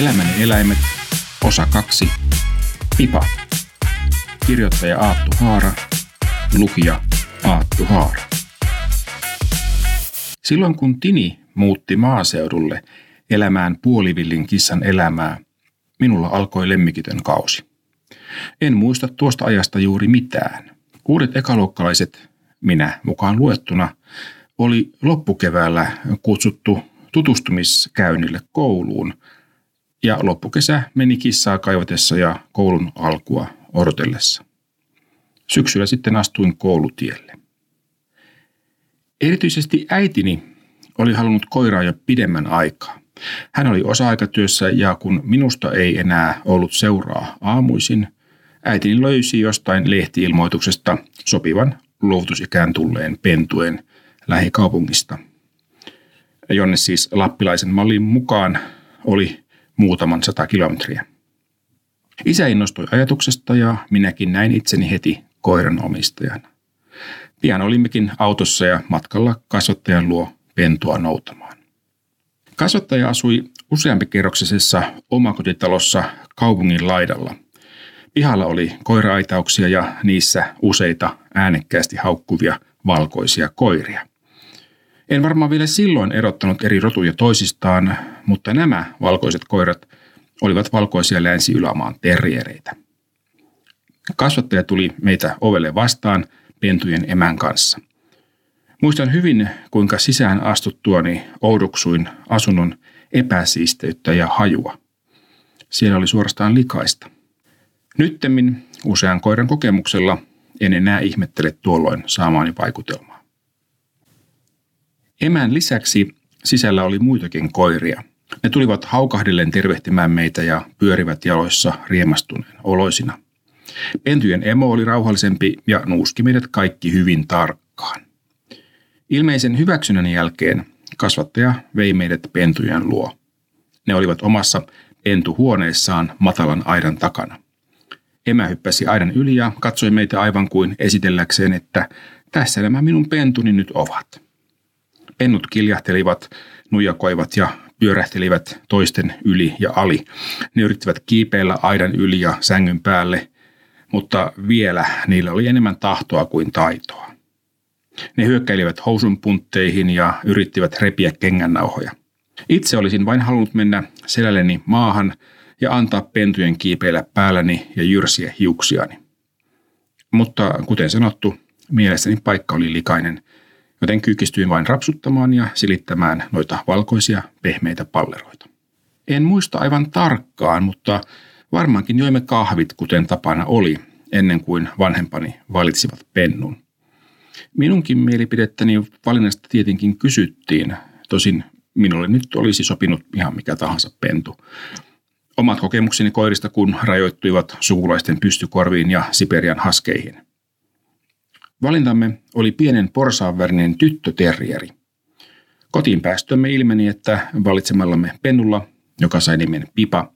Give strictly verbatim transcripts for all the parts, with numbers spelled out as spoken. Elämän eläimet, osa kaksi, Pipa. Kirjoittaja Aattu Haara, lukija Aattu Haara. Silloin kun Tini muutti maaseudulle elämään puolivillin kissan elämää, minulla alkoi lemmikitön kausi. En muista tuosta ajasta juuri mitään. Uudet ekaluokkalaiset, minä mukaan luettuna, oli loppukeväällä kutsuttu tutustumiskäynnille kouluun, ja loppukesä meni kissaa kaivatessa ja koulun alkua odotellessa. Syksyllä sitten astuin koulutielle. Erityisesti äitini oli halunnut koiraa jo pidemmän aikaa. Hän oli osa-aikatyössä ja kun minusta ei enää ollut seuraa aamuisin, äitini löysi jostain lehti-ilmoituksesta sopivan luovutusikään tulleen pentuen lähikaupungista, jonne siis lappilaisen mallin mukaan oli muutaman sata kilometriä. Isä innostui ajatuksesta ja minäkin näin itseni heti koiran omistajana. Pian olimmekin autossa ja matkalla kasvattajan luo pentua noutamaan. Kasvattaja asui useampikerroksisessa omakotitalossa kaupungin laidalla. Pihalla oli koira-aitauksia ja niissä useita äänekkäästi haukkuvia valkoisia koiria. En varmaan vielä silloin erottanut eri rotuja toisistaan, mutta nämä valkoiset koirat olivat valkoisia länsiylämaan terriereitä. Kasvattaja tuli meitä ovelle vastaan pentujen emän kanssa. Muistan hyvin, kuinka sisään astuttuani oudoksuin asunnon epäsiisteyttä ja hajua. Siellä oli suorastaan likaista. Nyttemmin usean koiran kokemuksella en enää ihmettele tuolloin saamaani vaikutelmaa. Emän lisäksi sisällä oli muitakin koiria. Ne tulivat haukahdellen tervehtimään meitä ja pyörivät jaloissa riemastuneen oloisina. Pentujen emo oli rauhallisempi ja nuuski meidät kaikki hyvin tarkkaan. Ilmeisen hyväksynnän jälkeen kasvattaja vei meidät pentujen luo. Ne olivat omassa pentuhuoneessaan matalan aidan takana. Emä hyppäsi aidan yli ja katsoi meitä aivan kuin esitelläkseen, että tässä nämä minun pentuni nyt ovat. Pennut kiljahtelivat, nujakoivat ja pyörähtelivät toisten yli ja ali. Ne yrittivät kiipeillä aidan yli ja sängyn päälle, mutta vielä niillä oli enemmän tahtoa kuin taitoa. Ne hyökkäilivät housunpuntteihin ja yrittivät repiä kengännauhoja. Itse olisin vain halunnut mennä selälleni maahan ja antaa pentujen kiipeillä päälläni ja jyrsiä hiuksiani. Mutta kuten sanottu, mielestäni paikka oli likainen, joten kyykistyin vain rapsuttamaan ja silittämään noita valkoisia pehmeitä palleroita. En muista aivan tarkkaan, mutta varmaankin joimme kahvit, kuten tapana oli, ennen kuin vanhempani valitsivat pennun. Minunkin mielipidettäni valinnasta tietenkin kysyttiin, tosin minulle nyt olisi sopinut ihan mikä tahansa pentu. Omat kokemukseni koirista kun rajoittuivat sukulaisten pystykorviin ja Siperian haskeihin. Valintamme oli pienen porsaanvärinen tyttöterrieri. Kotiin päästömme ilmeni, että valitsemallamme pennulla, joka sai nimen Pipa,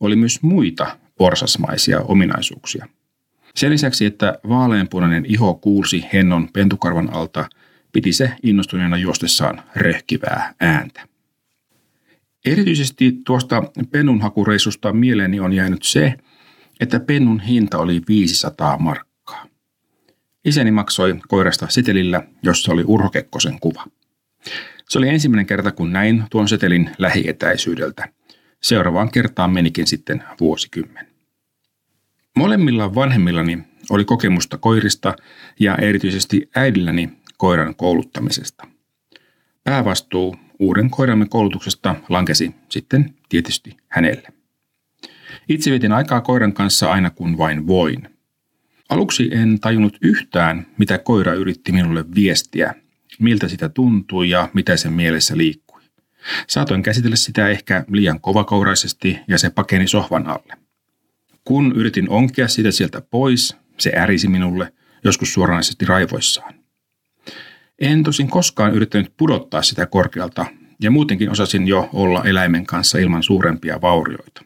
oli myös muita porsasmaisia ominaisuuksia. Sen lisäksi, että vaaleanpunainen iho kuulsi hennon pentukarvan alta, piti se innostuneena juostessaan röhkivää ääntä. Erityisesti tuosta pennunhakureissusta mieleeni on jäänyt se, että pennun hinta oli viisisataa markkaa. Isäni maksoi koirasta setelillä, jossa oli Urho Kekkosen kuva. Se oli ensimmäinen kerta, kun näin tuon setelin lähietäisyydeltä. Seuraavaan kertaan menikin sitten vuosikymmen. Molemmilla vanhemmillani oli kokemusta koirista ja erityisesti äidilläni koiran kouluttamisesta. Päävastuu uuden koiramme koulutuksesta lankesi sitten tietysti hänelle. Itse vietin aikaa koiran kanssa aina kun vain voin. Aluksi en tajunnut yhtään, mitä koira yritti minulle viestiä, miltä sitä tuntui ja mitä sen mielessä liikkui. Saatoin käsitellä sitä ehkä liian kovakouraisesti ja se pakeni sohvan alle. Kun yritin onkia sitä sieltä pois, se ärisi minulle, joskus suoranaisesti raivoissaan. En tosin koskaan yrittänyt pudottaa sitä korkealta, ja muutenkin osasin jo olla eläimen kanssa ilman suurempia vaurioita.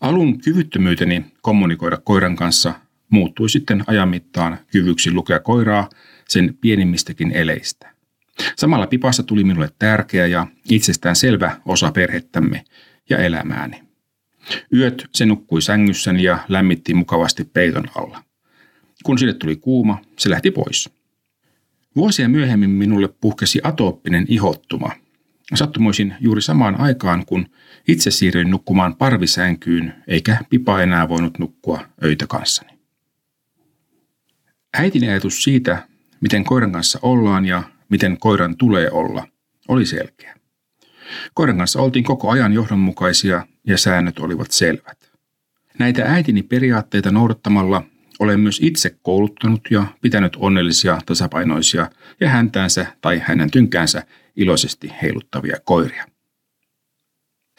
Alun kyvyttömyyteni kommunikoida koiran kanssa muuttui sitten ajan mittaan kyvyksi lukea koiraa sen pienimmistäkin eleistä. Samalla Pipasta tuli minulle tärkeä ja itsestään selvä osa perhettämme, ja elämääni. Yöt se nukkui sängyssäni ja lämmitti mukavasti peiton alla. Kun sille tuli kuuma, se lähti pois. Vuosia myöhemmin minulle puhkesi atooppinen ihottuma. Sattumoisin juuri samaan aikaan, kun itse siirryin nukkumaan parvisänkyyn, eikä pipa enää voinut nukkua öitä kanssani. Äitini ajatus siitä, miten koiran kanssa ollaan ja miten koiran tulee olla, oli selkeä. Koiran kanssa oltiin koko ajan johdonmukaisia ja säännöt olivat selvät. Näitä äitini periaatteita noudattamalla olen myös itse kouluttanut ja pitänyt onnellisia, tasapainoisia ja häntäänsä tai hänen tynkäänsä iloisesti heiluttavia koiria.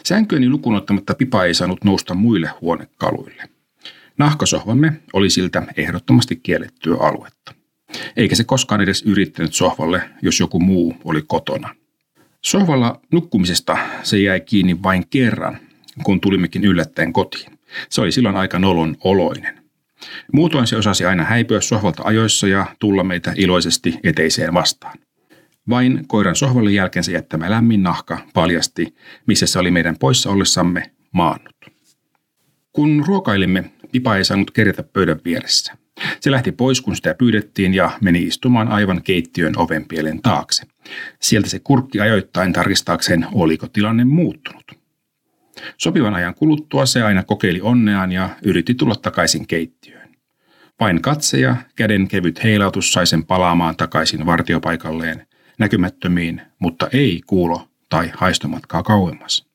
Sänkyäni lukuun ottamatta pipa ei saanut nousta muille huonekaluille. Nahkasohvamme oli siltä ehdottomasti kiellettyä aluetta. Eikä se koskaan edes yrittänyt sohvalle, jos joku muu oli kotona. Sohvalla nukkumisesta se jäi kiinni vain kerran, kun tulimmekin yllättäen kotiin. Se oli silloin aika nolon oloinen. Muutoin se osasi aina häipyä sohvalta ajoissa ja tulla meitä iloisesti eteiseen vastaan. Vain koiran sohvalle jälkeensä jättämä lämmin nahka paljasti, missä se oli meidän poissa ollessamme maannut. Kun ruokailimme, pipa ei saanut kerjätä pöydän vieressä. Se lähti pois, kun sitä pyydettiin, ja meni istumaan aivan keittiön ovenpielen taakse. Sieltä se kurkki ajoittain tarkistaakseen, oliko tilanne muuttunut. Sopivan ajan kuluttua se aina kokeili onneaan ja yritti tulla takaisin keittiöön. Vain katse ja käden kevyt heilautus sai sen palaamaan takaisin vartiopaikalleen, näkymättömiin, mutta ei kuulo- tai haistomatkaa kauemmas.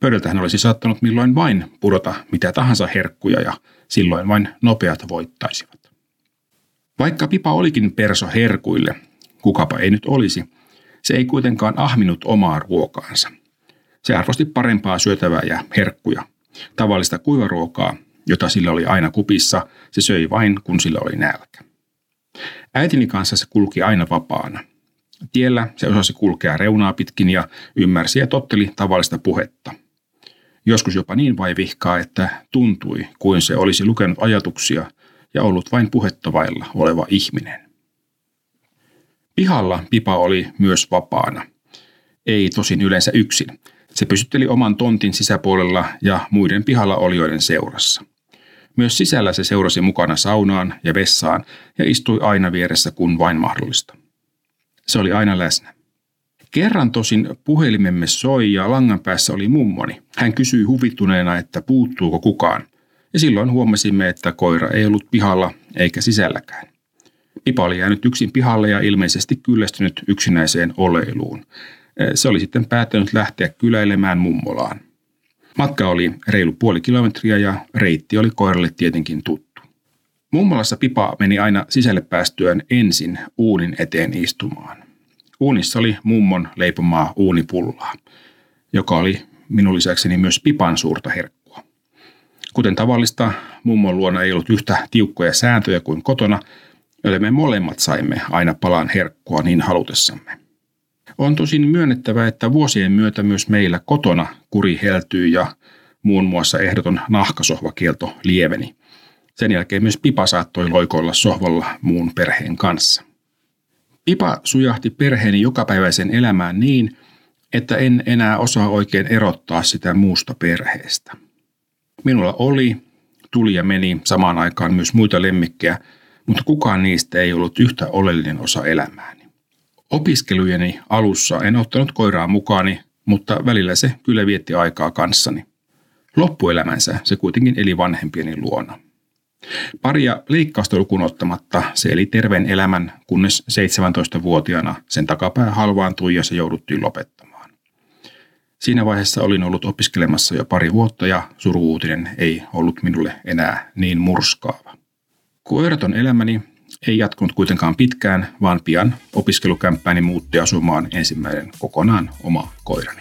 Pöydältä hän olisi saattanut milloin vain pudota mitä tahansa herkkuja ja silloin vain nopeat voittaisivat. Vaikka pipa olikin perso herkuille, kukapa ei nyt olisi, se ei kuitenkaan ahminut omaa ruokaansa. Se arvosti parempaa syötävää ja herkkuja, tavallista kuivaruokaa, jota sillä oli aina kupissa, se söi vain kun sillä oli nälkä. Äitini kanssa se kulki aina vapaana. Tiellä se osasi kulkea reunaa pitkin ja ymmärsi ja totteli tavallista puhetta. Joskus jopa niin vaivihkaa, että tuntui, kuin se olisi lukenut ajatuksia ja ollut vain puhetta vailla oleva ihminen. Pihalla pipa oli myös vapaana. Ei tosin yleensä yksin. Se pysytteli oman tontin sisäpuolella ja muiden pihalla olijoiden seurassa. Myös sisällä se seurasi mukana saunaan ja vessaan ja istui aina vieressä, kun vain mahdollista. Se oli aina läsnä. Kerran tosin puhelimemme soi ja langan päässä oli mummoni. Hän kysyi huvittuneena, että puuttuuko kukaan. Ja silloin huomasimme, että koira ei ollut pihalla eikä sisälläkään. Pipa oli jäänyt yksin pihalle ja ilmeisesti kyllästynyt yksinäiseen oleiluun. Se oli sitten päättänyt lähteä kyläilemään mummolaan. Matka oli reilu puoli kilometriä ja reitti oli koiralle tietenkin tuttu. Mummolassa pipa meni aina sisälle päästyään ensin uunin eteen istumaan. Uunissa oli mummon leipomaa uunipullaa, joka oli minun lisäkseni myös pipan suurta herkkua. Kuten tavallista, mummon luona ei ollut yhtä tiukkoja sääntöjä kuin kotona, joten me molemmat saimme aina palan herkkua niin halutessamme. On tosin myönnettävä, että vuosien myötä myös meillä kotona kuri heltyy ja muun muassa ehdoton nahkasohvakielto lieveni. Sen jälkeen myös pipa saattoi loikoilla sohvalla muun perheen kanssa. Pipa sujahti perheeni jokapäiväisen elämään niin, että en enää osaa oikein erottaa sitä muusta perheestä. Minulla oli, tuli ja meni samaan aikaan myös muita lemmikkejä, mutta kukaan niistä ei ollut yhtä oleellinen osa elämääni. Opiskelujeni alussa en ottanut koiraa mukaani, mutta välillä se kyllä vietti aikaa kanssani. Loppuelämänsä se kuitenkin eli vanhempieni luona. Paria leikkausta lukuun ottamatta se eli terveen elämän, kunnes seitsemäntoistavuotiaana sen takapää halvaantui ja se jouduttiin lopettamaan. Siinä vaiheessa olin ollut opiskelemassa jo pari vuotta ja suru-uutinen ei ollut minulle enää niin murskaava. Koiraton elämäni ei jatkunut kuitenkaan pitkään, vaan pian opiskelukämppääni muutti asumaan ensimmäinen kokonaan oma koirani.